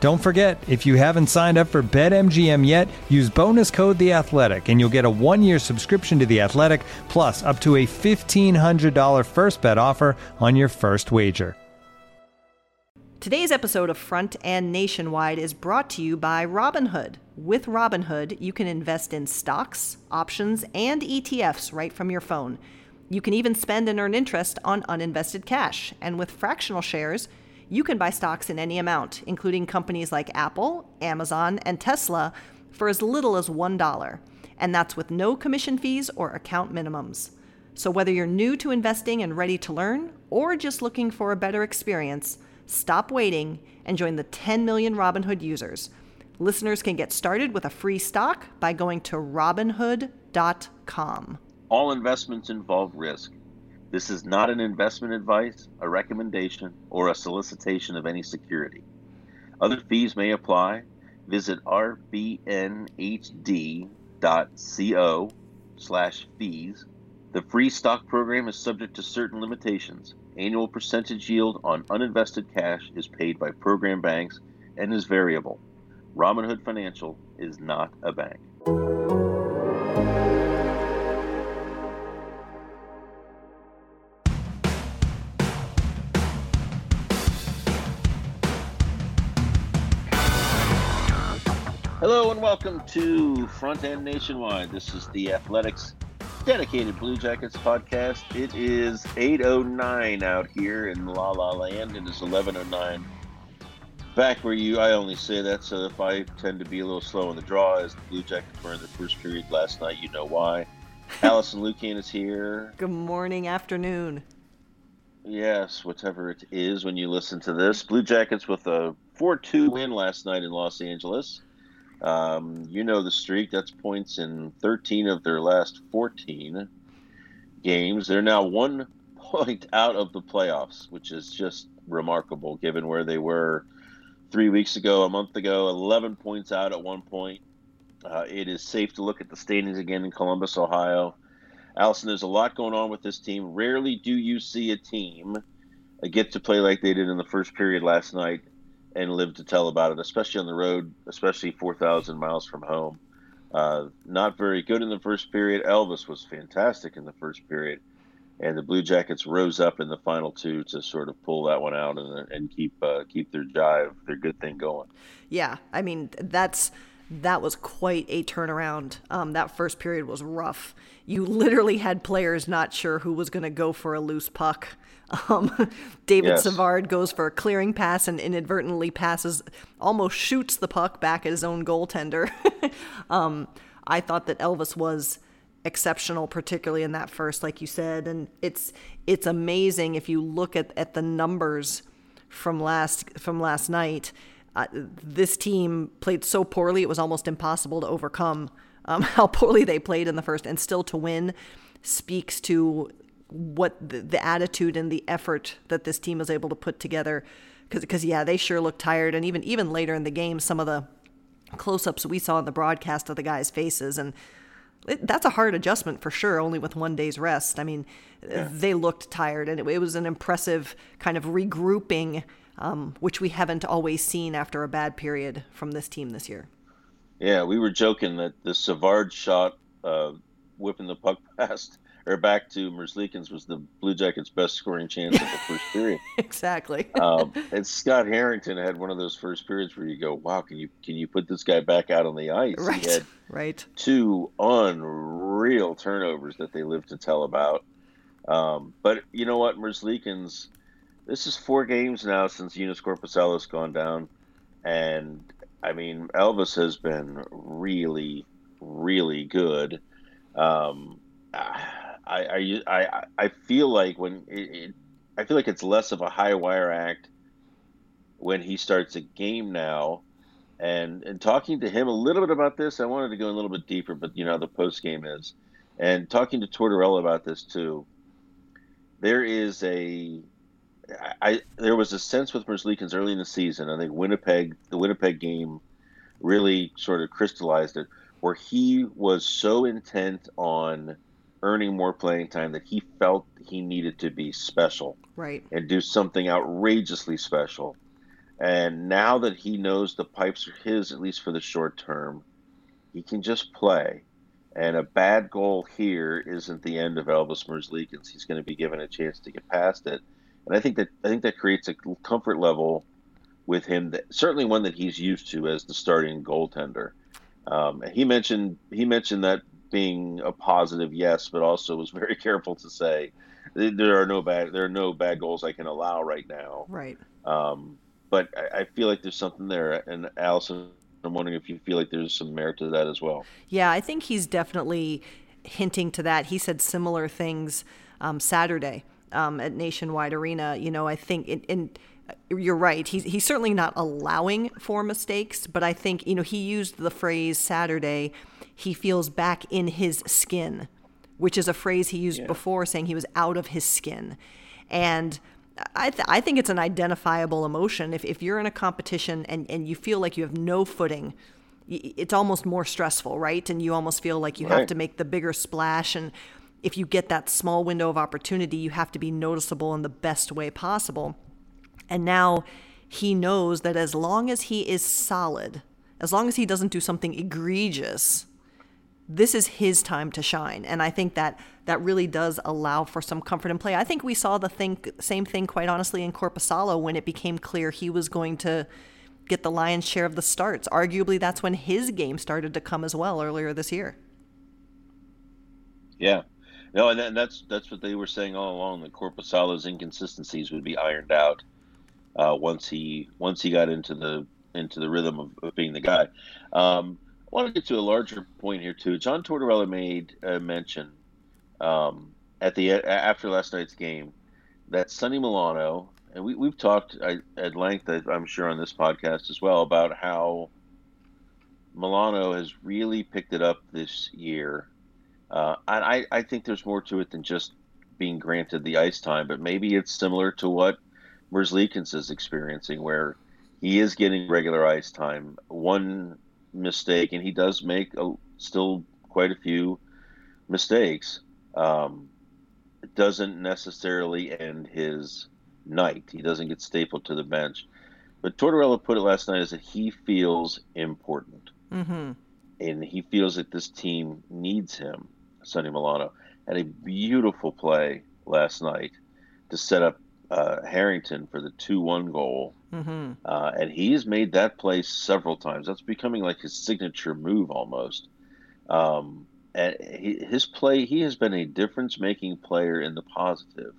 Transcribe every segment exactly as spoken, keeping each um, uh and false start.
Don't forget, if you haven't signed up for BetMGM yet, use bonus code The Athletic, and you'll get a one-year subscription to The Athletic, plus up to a fifteen hundred dollars first bet offer on your first wager. Today's episode of Front End Nationwide is brought to you by Robinhood. With Robinhood, you can invest in stocks, options, and E T Fs right from your phone. You can even spend and earn interest on uninvested cash, and with fractional shares, you can buy stocks in any amount, including companies like Apple, Amazon, and Tesla, for as little as one dollar. And that's with no commission fees or account minimums. So whether you're new to investing and ready to learn, or just looking for a better experience, stop waiting and join the ten million Robinhood users. Listeners can get started with a free stock by going to robinhood dot com. All investments involve risk. This is not an investment advice, a recommendation, or a solicitation of any security. Other fees may apply. Visit rbnhd.co slash fees. The free stock program is subject to certain limitations. Annual percentage yield on uninvested cash is paid by program banks and is variable. Robinhood Financial is not a bank. Hello and welcome to Front End Nationwide. This is The Athletic's dedicated Blue Jackets podcast. It is eight oh nine out here in La La Land. It is eleven oh nine back where you. I only say that so if I tend to be a little slow on the draw, as the Blue Jackets were in the first period last night, you know why. Allison Lucan is here. Good morning, afternoon. Yes, whatever it is when you listen to this. Blue Jackets with a four two win last night in Los Angeles. Um, you know the streak. That's points in thirteen of their last fourteen games. They're now one point out of the playoffs, which is just remarkable given where they were three weeks ago, a month ago, eleven points out at one point. Uh, it is safe to look at the standings again in Columbus, Ohio. Allison, there's a lot going on with this team. Rarely do you see a team get to play like they did in the first period last night and live to tell about it, especially on the road, especially four thousand miles from home. Uh, not very good in the first period. Elvis was fantastic in the first period, and the Blue Jackets rose up in the final two to sort of pull that one out and, and keep uh, keep their jive, their good thing going. Yeah, I mean that's that was quite a turnaround. Um, that first period was rough. You literally had players not sure who was going to go for a loose puck. Um, David yes. Savard goes for a clearing pass and inadvertently passes, almost shoots the puck back at his own goaltender. um, I thought that Elvis was exceptional, particularly in that first, like you said. And it's it's amazing if you look at, at the numbers from last from last night. Uh, this team played so poorly it was almost impossible to overcome um, how poorly they played in the first, and still to win speaks to what the, the attitude and the effort that this team was able to put together because, yeah, they sure looked tired. And even, even later in the game, some of the close-ups we saw in the broadcast of the guys' faces, and it, that's a hard adjustment for sure, only with one day's rest. I mean, yeah. They looked tired, and it, it was an impressive kind of regrouping, um, which we haven't always seen after a bad period from this team this year. Yeah, we were joking that the Savard shot, uh, whipping the puck past or back to Merzlikins, was the Blue Jackets' best scoring chance of the first period. Exactly. um, and Scott Harrington had one of those first periods where you go, wow, can you can you put this guy back out on the ice? Right, he had right. two unreal turnovers that they lived to tell about. Um, but you know what, Merzlikins, this is four games now since Uniss Korpisalo's gone down. And, I mean, Elvis has been really, really good. Um, I, I, I, I feel like when it, it, I feel like it's less of a high wire act when he starts a game now, and, and talking to him a little bit about this, I wanted to go a little bit deeper, but you know, the post game is, and talking to Tortorella about this too, there is a, I, there was a sense with Merzlikins early in the season. I think Winnipeg, the Winnipeg game really sort of crystallized it, where he was so intent on earning more playing time that he felt he needed to be special, right, and do something outrageously special. And now that he knows the pipes are his, at least for the short term, he can just play. And a bad goal here isn't the end of Elvis Merzlikins. He's going to be given a chance to get past it. And I think that I think that creates a comfort level with him, that certainly one that he's used to as the starting goaltender. Um, he mentioned he mentioned that being a positive, yes, but also was very careful to say there are no bad there are no bad goals I can allow right now. Right. Um, but I, I feel like there's something there, and Allison, I'm wondering if you feel like there's some merit to that as well. Yeah, I think he's definitely hinting to that. He said similar things um, Saturday um, at Nationwide Arena. You know, I think in. in You're right. He's he's certainly not allowing for mistakes, but I think, you know, he used the phrase Saturday, he feels back in his skin, which is a phrase he used yeah. before, saying he was out of his skin. And I th- I think it's an identifiable emotion. If if you're in a competition and, and you feel like you have no footing, it's almost more stressful, right? And you almost feel like you right. have to make the bigger splash. And if you get that small window of opportunity, you have to be noticeable in the best way possible. And now he knows that as long as he is solid, as long as he doesn't do something egregious, this is his time to shine. And I think that that really does allow for some comfort in play. I think we saw the thing, same thing, quite honestly, in Korpisalo when it became clear he was going to get the lion's share of the starts. Arguably, that's when his game started to come as well earlier this year. Yeah. No, and, that, and that's that's what they were saying all along, that Korpisalo's inconsistencies would be ironed out. Uh, once he once he got into the into the rhythm of, of being the guy. Um, I want to get to a larger point here too. John Tortorella made a mention um, at the after last night's game that Sonny Milano, and we we've talked I, at length, I'm sure, on this podcast as well, about how Milano has really picked it up this year. Uh, and I I think there's more to it than just being granted the ice time, but maybe it's similar to what Merzlikins is experiencing, where he is getting regular ice time. One mistake, and he does make a, still quite a few mistakes, um, doesn't necessarily end his night. He doesn't get stapled to the bench. But Tortorella put it last night is that he feels important. Mm-hmm. And he feels that this team needs him. Sonny Milano had a beautiful play last night to set up Uh, Harrington for the two one goal, mm-hmm. uh, and he's made that play several times. That's becoming like his signature move almost. Um, and he, his play, he has been a difference-making player in the positive.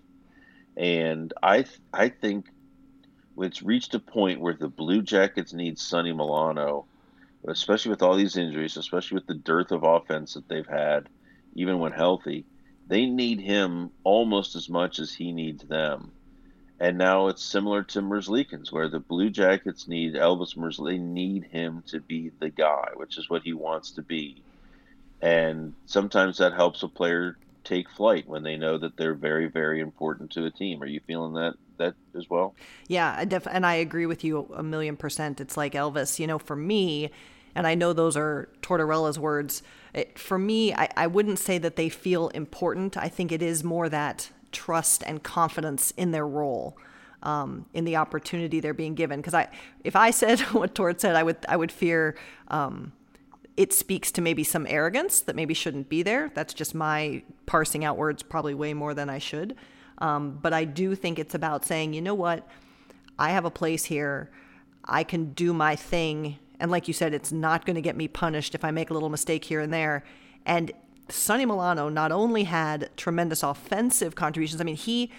And I, th- I think it's reached a point where the Blue Jackets need Sonny Milano, especially with all these injuries, especially with the dearth of offense that they've had, even when healthy. They need him almost as much as he needs them. And now it's similar to Merzlikins, where the Blue Jackets need Elvis Merzlikins. They need him to be the guy, which is what he wants to be. And sometimes that helps a player take flight when they know that they're very, very important to a team. Are you feeling that that as well. Yeah, I def- and I agree with you a million percent. It's like Elvis, you know, for me, and I know those are Tortorella's words. It, for me, I, I wouldn't say that they feel important. I think it is more that trust and confidence in their role, um, in the opportunity they're being given. Because I, if I said what Tort said, I would I would fear um, it speaks to maybe some arrogance that maybe shouldn't be there. That's just my parsing out words probably way more than I should. Um, but I do think it's about saying, you know what, I have a place here. I can do my thing. And like you said, it's not going to get me punished if I make a little mistake here and there. And Sonny Milano not only had tremendous offensive contributions. I mean, he,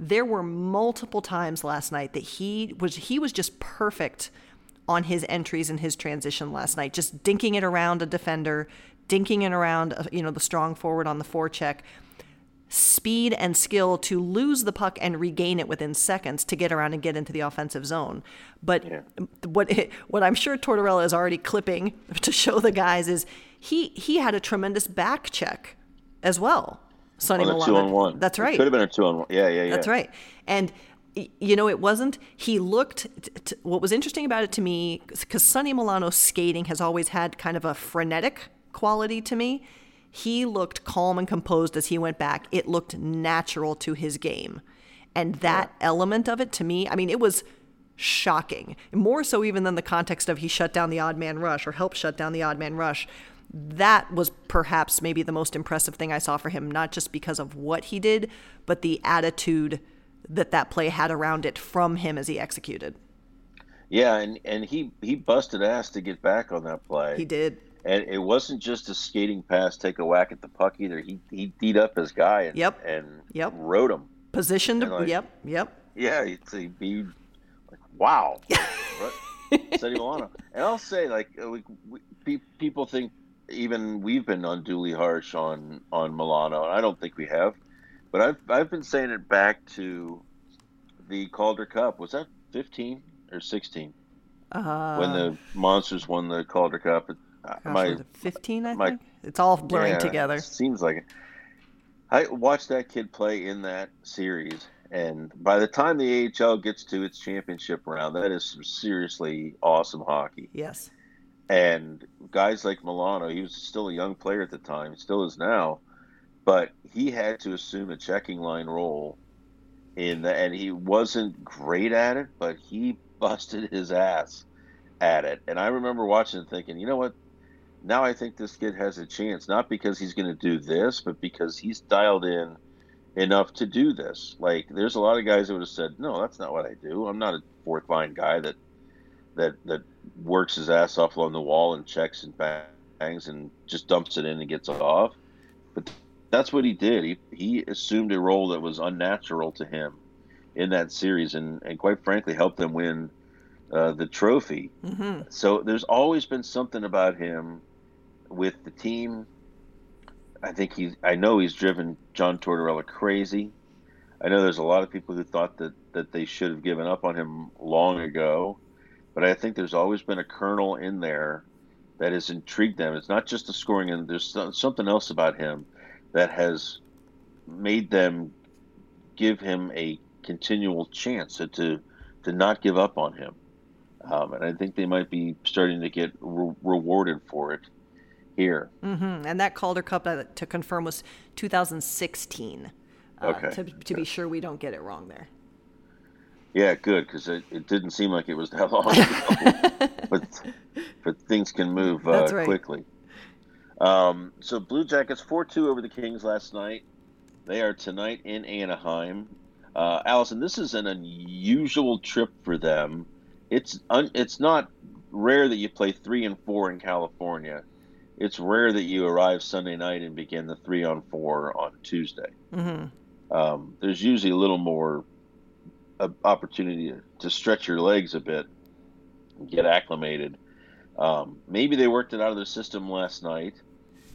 there were multiple times last night that he was, he was just perfect on his entries and his transition last night, just dinking it around a defender, dinking it around, you know, the strong forward on the forecheck. Speed and skill to lose the puck and regain it within seconds to get around and get into the offensive zone. But yeah. what it, what I'm sure Tortorella is already clipping to show the guys is he he had a tremendous back check as well. Sonny Milano. Two on one. That's right. It could have been a two on one. Yeah, yeah, yeah. That's right. And you know, it wasn't. He looked. T- what was interesting about it to me, because Sonny Milano's skating has always had kind of a frenetic quality to me. He looked calm and composed as he went back. It looked natural to his game. And that yeah. element of it, to me, I mean, it was shocking. More so even than the context of he shut down the odd man rush or helped shut down the odd man rush. That was perhaps maybe the most impressive thing I saw for him, not just because of what he did, but the attitude that that play had around it from him as he executed. Yeah, and, and he, he busted ass to get back on that play. He did. And it wasn't just a skating pass, take a whack at the puck either. He he beat up his guy and yep. and yep. rode him. Positioned him. Like, yep, yep. Yeah, he'd, he'd be like, wow. Sonny Milano. And I'll say, like, we, we, people think even we've been unduly harsh on, on Milano. I don't think we have. But I've, I've been saying it back to the Calder Cup. Was that fifteen or sixteen? Uh, when the Monsters won the Calder Cup at, Gosh, my, was it fifteen, I my, think? It's all blurring yeah, together. Seems like it. I watched that kid play in that series, and by the time the A H L gets to its championship round, that is some seriously awesome hockey. Yes. And guys like Milano, he was still a young player at the time, still is now, but he had to assume a checking line role in the, and he wasn't great at it, but he busted his ass at it. And I remember watching and thinking, you know what? Now I think this kid has a chance, not because he's going to do this, but because he's dialed in enough to do this. Like, there's a lot of guys that would have said, no, that's not what I do. I'm not a fourth line guy that that that works his ass off along the wall and checks and bangs and just dumps it in and gets off. But that's what he did. He he assumed a role that was unnatural to him in that series and, and quite frankly, helped them win uh, the trophy. Mm-hmm. So there's always been something about him with the team. I think he's, I know he's driven John Tortorella crazy. I know there's a lot of people who thought that, that they should have given up on him long ago, but I think there's always been a kernel in there that has intrigued them. It's not just the scoring, and there's something else about him that has made them give him a continual chance to, to not give up on him. Um, and I think they might be starting to get re- rewarded for it here. Mm-hmm. And that Calder Cup, uh, to confirm, was two thousand sixteen. Uh, okay. To, to be sure we don't get it wrong there. Yeah, good, because it, it didn't seem like it was that long ago. but, but things can move uh, That's right. quickly. Um, so Blue Jackets four two over the Kings last night. They are tonight in Anaheim. Uh, Allison, this is an unusual trip for them. It's un, it's not rare that you play three and four in California. It's rare that you arrive Sunday night and begin the three on four on Tuesday. Mm-hmm. Um, there's usually a little more uh, opportunity to, to stretch your legs a bit and get acclimated. Um, maybe they worked it out of their system last night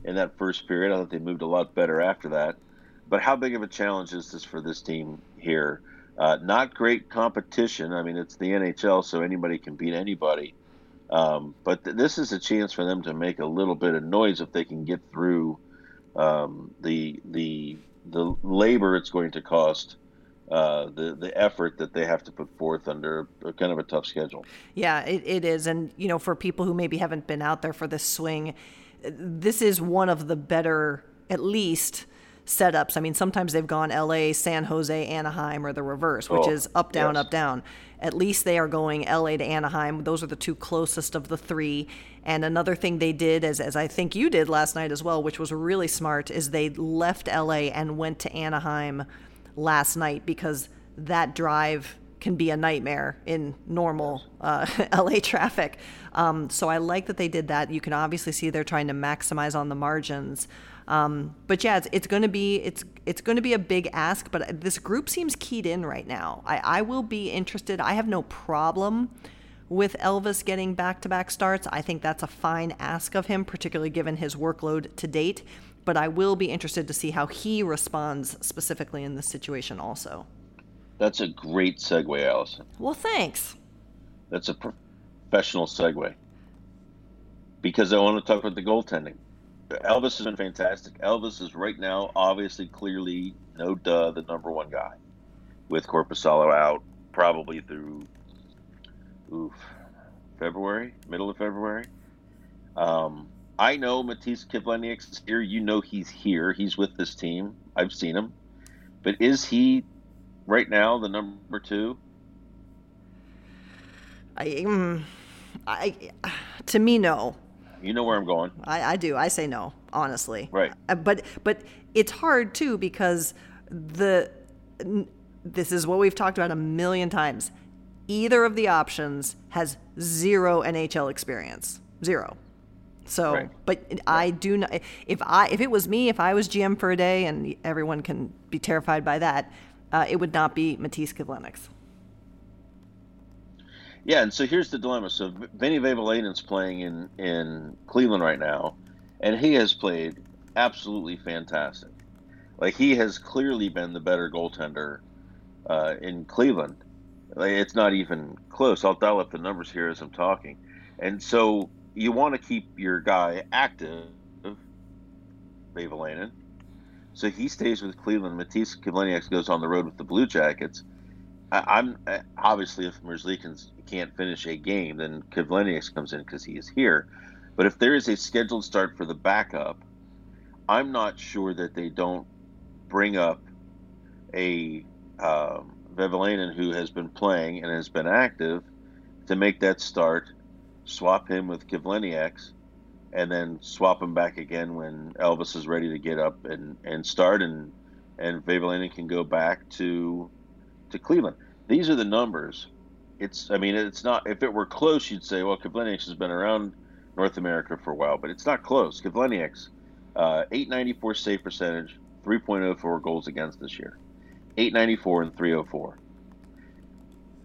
in that first period. I thought they moved a lot better after that. But how big of a challenge is this for this team here? Uh, not great competition. I mean, it's the N H L, so anybody can beat anybody. Um, but th- this is a chance for them to make a little bit of noise if they can get through um, the the the labor it's going to cost Uh, the the effort that they have to put forth under a, kind of a tough schedule. Yeah, it, it is. And, you know, for people who maybe haven't been out there for this swing, this is one of the better, at least, setups. I mean, sometimes they've gone L A, San Jose, Anaheim, or the reverse, which oh, is up, down, yes. up, down. At least they are going L A to Anaheim. Those are the two closest of the three. And another thing they did, as, as I think you did last night as well, which was really smart, is they left L A and went to Anaheim last night, because that drive can be a nightmare in normal uh, L A traffic. Um, so I like that they did that. You can obviously see they're trying to maximize on the margins. Um, but yeah, it's, it's going to be it's it's going to be a big ask. But this group seems keyed in right now. I, I will be interested. I have no problem with Elvis getting back-to-back starts. I think that's a fine ask of him, particularly given his workload to date. But I will be interested to see how he responds specifically in this situation also. That's a great segue, Allison. Well, thanks. That's a professional segue, because I want to talk about the goaltending. Elvis has been fantastic. Elvis is right now, obviously, clearly, no duh, the number one guy, with Korpisalo out probably through oof, February, middle of February. Um I know Matiss Kivlenieks is here. You know he's here. He's with this team. I've seen him. But is he right now the number two? I, um, I, to me, no. You know where I'm going. I, I do. I say no, honestly. Right. But but it's hard too, because the this is what we've talked about a million times. Either of the options has zero N H L experience. Zero. So, right. but right. I do not, if I, if it was me, if I was G M for a day, and everyone can be terrified by that, uh, it would not be Matiss Kivlenieks. Yeah. And so here's the dilemma. So Vinny Vehviläinen's playing in, in Cleveland right now, and he has played absolutely fantastic. Like, he has clearly been the better goaltender, uh, in Cleveland. Like, it's not even close. I'll dial up the numbers here as I'm talking. And so, you want to keep your guy active, Vehviläinen. So he stays with Cleveland. Matiss Kivlenieks goes on the road with the Blue Jackets. I, I'm obviously, if Merzlikins can't finish a game, then Kivlenieks comes in because he is here. But if there is a scheduled start for the backup, I'm not sure that they don't bring up a um, Vehviläinen who has been playing and has been active to make that start. Swap him with Kivlenieks, and then swap him back again when Elvis is ready to get up and, and start, and and Vehviläinen can go back to to Cleveland. These are the numbers. It's I mean it's not if it were close you'd say, well, Kivlenieks has been around North America for a while, but it's not close. Kivlenieks, uh, eight ninety-four save percentage, three point oh four goals against this year, eight ninety-four and three oh four.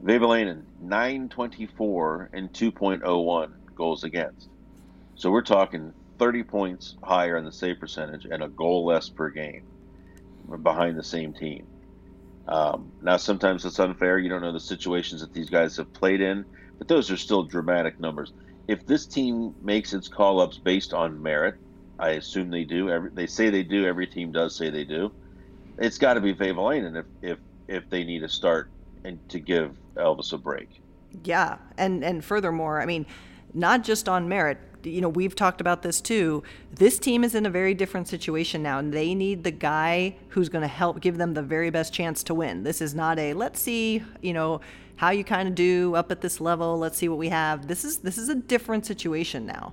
Vehviläinen, nine twenty-four and two point oh one goals against. So we're talking thirty points higher in the save percentage and a goal less per game behind the same team. Um, now, sometimes it's unfair. You don't know the situations that these guys have played in, but those are still dramatic numbers. If this team makes its call-ups based on merit, I assume they do. Every, they say they do. Every team does say they do. It's got to be Vehviläinen if, if, if they need to start and to give Elvis a break. Yeah, and and furthermore, I mean, not just on merit. You know, we've talked about this too. This team is in a very different situation now, and they need the guy who's going to help give them the very best chance to win. This is not a, let's see, you know, how you kind of do up at this level. Let's see what we have. This is this is a different situation now.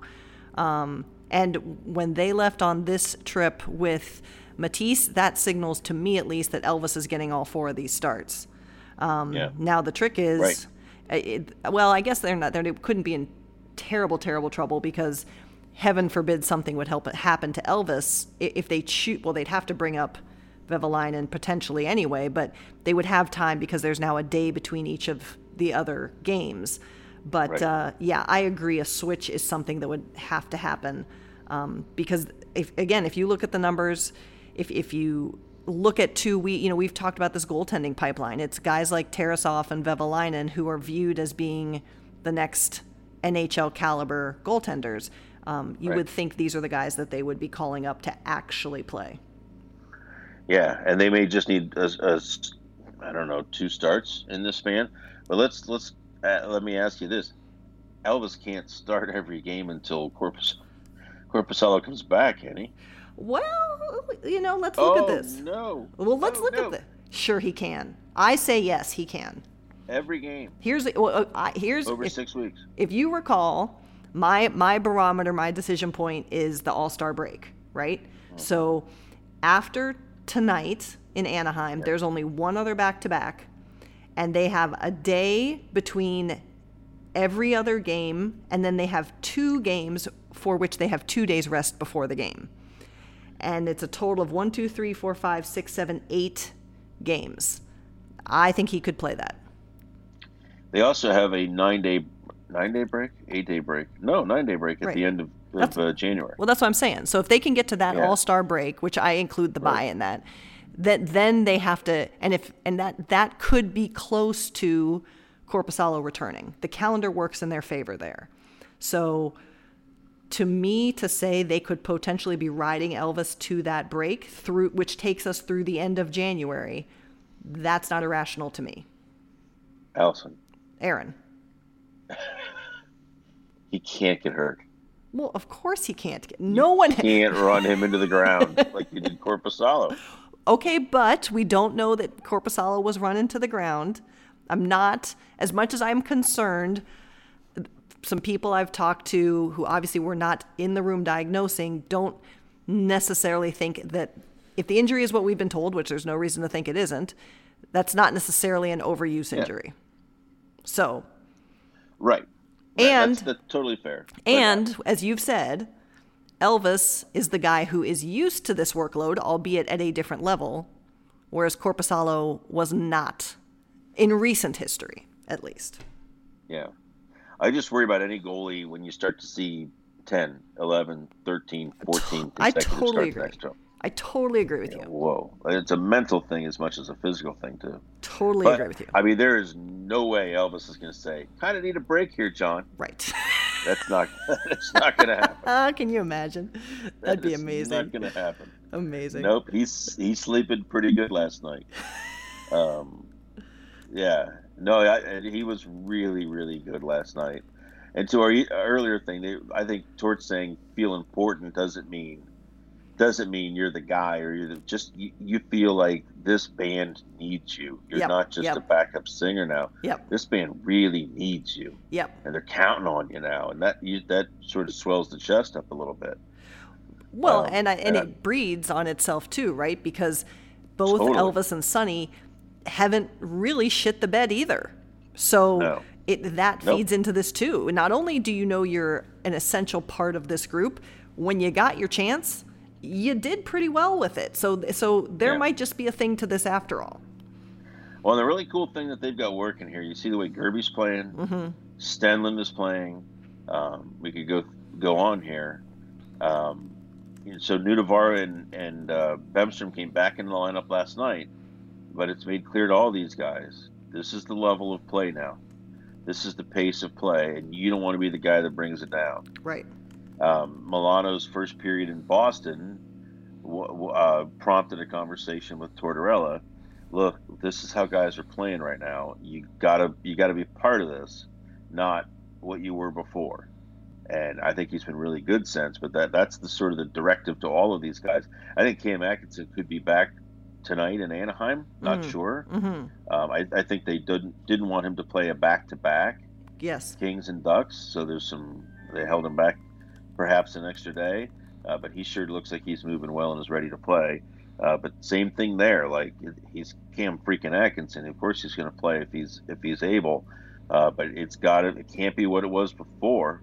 Um, and when they left on this trip with Matiss, that signals to me at least that Elvis is getting all four of these starts. Um, yeah. Now the trick is, right. it, well, I guess they're not. They couldn't be in terrible, terrible trouble, because heaven forbid something would help it happen to Elvis if they shoot. Well, they'd have to bring up Vehviläinen potentially anyway, but they would have time because there's now a day between each of the other games. But right. uh, yeah, I agree. A switch is something that would have to happen um, because, if, again, if you look at the numbers, if if you. Look at two we you know we've talked about this goaltending pipeline. It's guys like Tarasov and Vehviläinen who are viewed as being the next N H L caliber goaltenders. Um, you right. would think these are the guys that they would be calling up to actually play. Yeah, and they may just need a, a I don't know, two starts in this span. But let's let's uh, let me ask you this: Elvis can't start every game until Corpus Corpisalo comes back, can he? Well, you know, let's look oh, at this. No. Well, let's oh, look no. at this. Sure, he can. I say yes, he can. Every game. Here's well, I, here's over if, six weeks. If you recall, my my barometer, my decision point is the All-Star break, right? Mm-hmm. So after tonight in Anaheim, yeah. there's only one other back-to-back, and they have a day between every other game, and then they have two games for which they have two days rest before the game. And it's a total of one, two, three, four, five, six, seven, eight games. I think he could play that. They also have a nine-day nine-day break? Eight-day break? No, nine-day break at right. the end of, of uh, January. Well, that's what I'm saying. So if they can get to that yeah. All-Star break, which I include the right. bye in that, that, then they have to – and if and that that could be close to Korpisalo returning. The calendar works in their favor there. So – to me, to say they could potentially be riding Elvis to that break, through which takes us through the end of January, that's not irrational to me. Allison. Aaron. He can't get hurt. Well, of course he can't. Get, no you one can't run him into the ground like you did Korpisalo. Okay, but we don't know that Korpisalo was run into the ground. I'm not, as much as I'm concerned. Some people I've talked to who obviously were not in the room diagnosing don't necessarily think that if the injury is what we've been told, which there's no reason to think it isn't, that's not necessarily an overuse injury. Yeah. So. Right. right. And that's, that's totally fair. And as you've said, Elvis is the guy who is used to this workload, albeit at a different level, whereas Korpisalo was not in recent history, at least. Yeah. I just worry about any goalie when you start to see ten, eleven, thirteen, fourteen consecutive I totally starts agree. Next to him. I totally agree with yeah, you. Whoa. It's a mental thing as much as a physical thing, too. Totally but, agree with you. I mean, there is no way Elvis is going to say, kind of need a break here, John. Right. That's not That's not going to happen. Can you imagine? That'd that be amazing. That's not going to happen. Amazing. Nope. He's, he's sleeping pretty good last night. Um, yeah. No, I, he was really, really good last night. And to our earlier thing, they, I think Torch saying feel important doesn't mean doesn't mean you're the guy or you're the, just you, you feel like this band needs you. You're yep. not just yep. a backup singer now. Yep. This band really needs you. Yep. And they're counting on you now, and that you, that sort of swells the chest up a little bit. Well, um, and I, and, and it I, breeds on itself too, right? Because both totally. Elvis and Sonny haven't really shit the bed either. So no. it that nope. feeds into this too. Not only do you know you're an essential part of this group, when you got your chance, you did pretty well with it. So so there yeah. might just be a thing to this after all. Well, the really cool thing that they've got working here, you see the way Gerby's playing, mm-hmm. Stenlund is playing. Um, we could go go on here. Um, so Nudavara and, and uh, Bemstrom came back in the lineup last night. But it's made clear to all these guys, this is the level of play now. This is the pace of play, and you don't want to be the guy that brings it down. Right. Um, Milano's first period in Boston uh, prompted a conversation with Tortorella. Look, this is how guys are playing right now. You gotta, you gotta be part of this, not what you were before. And I think he's been really good since. But that, that's the sort of the directive to all of these guys. I think Cam Atkinson could be back tonight in Anaheim, not mm-hmm. sure. Mm-hmm. Um, I, I think they didn't didn't want him to play a back-to-back. Yes. Kings and Ducks. So there's some. They held him back, perhaps an extra day. Uh, but he sure looks like he's moving well and is ready to play. Uh, but same thing there. Like he's Cam freaking Atkinson. Of course he's going to play if he's if he's able. Uh, but it's got to, it can't be what it was before.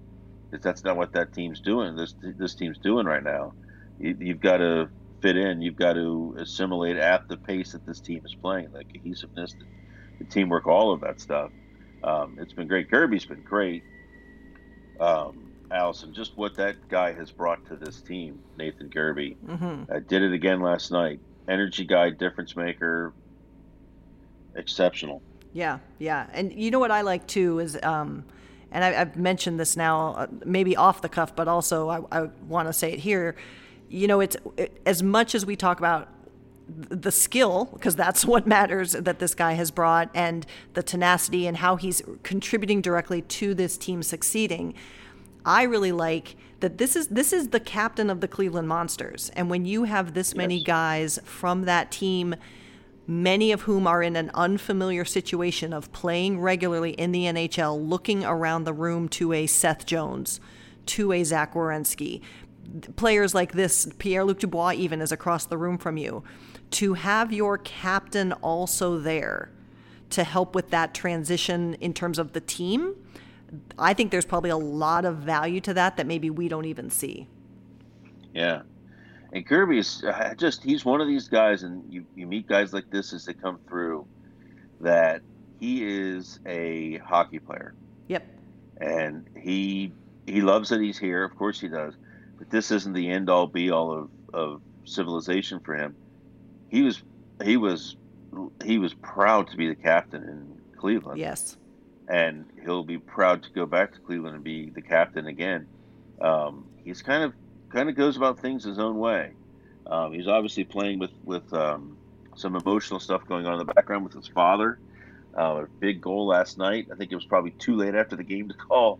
Because that's not what that team's doing. This this team's doing right now. You, you've got to fit in, you've got to assimilate at the pace that this team is playing, like cohesiveness, the teamwork, all of that stuff. Um, it's been great. Gerby's been great. Um, Allison, just what that guy has brought to this team, Nathan Gerby. Mm-hmm. Uh, did it again last night. Energy guy, difference maker, exceptional. Yeah, yeah. And you know what I like too is, um, and I, I've mentioned this now, uh, maybe off the cuff, but also I, I want to say it here. You know, it's it, as much as we talk about the skill, because that's what matters, that this guy has brought, and the tenacity and how he's contributing directly to this team succeeding. I really like that this is this is the captain of the Cleveland Monsters. And when you have this many yes. guys from that team, many of whom are in an unfamiliar situation of playing regularly in the N H L, looking around the room to a Seth Jones, to a Zach Werenski, players like this, Pierre-Luc Dubois even is across the room from you, to have your captain also there to help with that transition in terms of the team, I think there's probably a lot of value to that that maybe we don't even see. Yeah. And Gerby is just, he's one of these guys, and you, you meet guys like this as they come through, that he is a hockey player. Yep. And he he loves that he's here. Of course he does. But this isn't the end-all, be-all of, of civilization for him. He was he was he was proud to be the captain in Cleveland. Yes, and he'll be proud to go back to Cleveland and be the captain again. Um, he's kind of kind of goes about things his own way. Um, he's obviously playing with with um, some emotional stuff going on in the background with his father. Uh, a big goal last night. I think it was probably too late after the game to call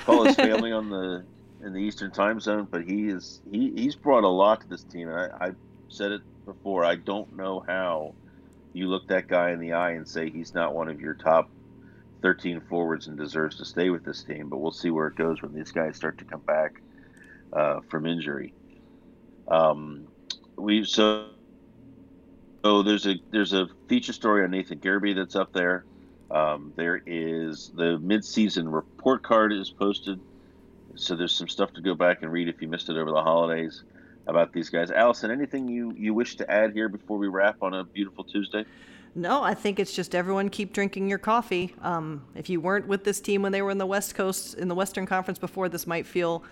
call his family on the. in the Eastern time zone, but he is he, he's brought a lot to this team. And I, I said it before, I don't know how you look that guy in the eye and say he's not one of your top thirteen forwards and deserves to stay with this team, but we'll see where it goes when these guys start to come back uh, from injury. Um, we so, so there's a there's a feature story on Nathan Gerby that's up there. Um, there is the midseason report card is posted. So there's some stuff to go back and read if you missed it over the holidays about these guys. Allison, anything you, you wish to add here before we wrap on a beautiful Tuesday? No, I think it's just everyone keep drinking your coffee. Um, if you weren't with this team when they were in the West Coast, in the Western Conference before, this might feel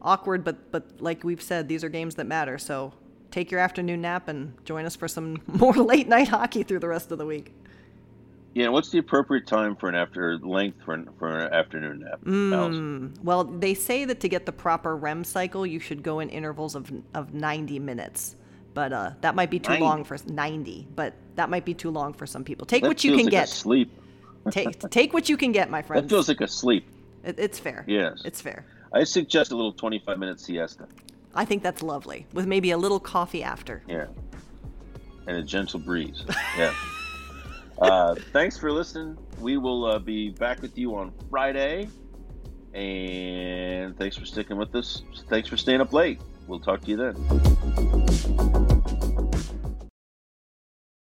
awkward, but but like we've said, these are games that matter. So take your afternoon nap and join us for some more late-night hockey through the rest of the week. Yeah, what's the appropriate time for an after length for an, for an afternoon nap? Mm, well, they say that to get the proper R E M cycle, you should go in intervals of of ninety minutes, but uh, that mimight be too ninety. long for ninety. But that might be too long for some people. Take that what you feels can like get. A sleep. take take what you can get, my friend. That feels like a sleep. It, it's fair. Yes, it's fair. I suggest a little twenty-five minute siesta. I think that's lovely, with maybe a little coffee after. Yeah, and a gentle breeze. Yeah. Uh, thanks for listening. We will uh, be back with you on Friday. And thanks for sticking with us. Thanks for staying up late. We'll talk to you then.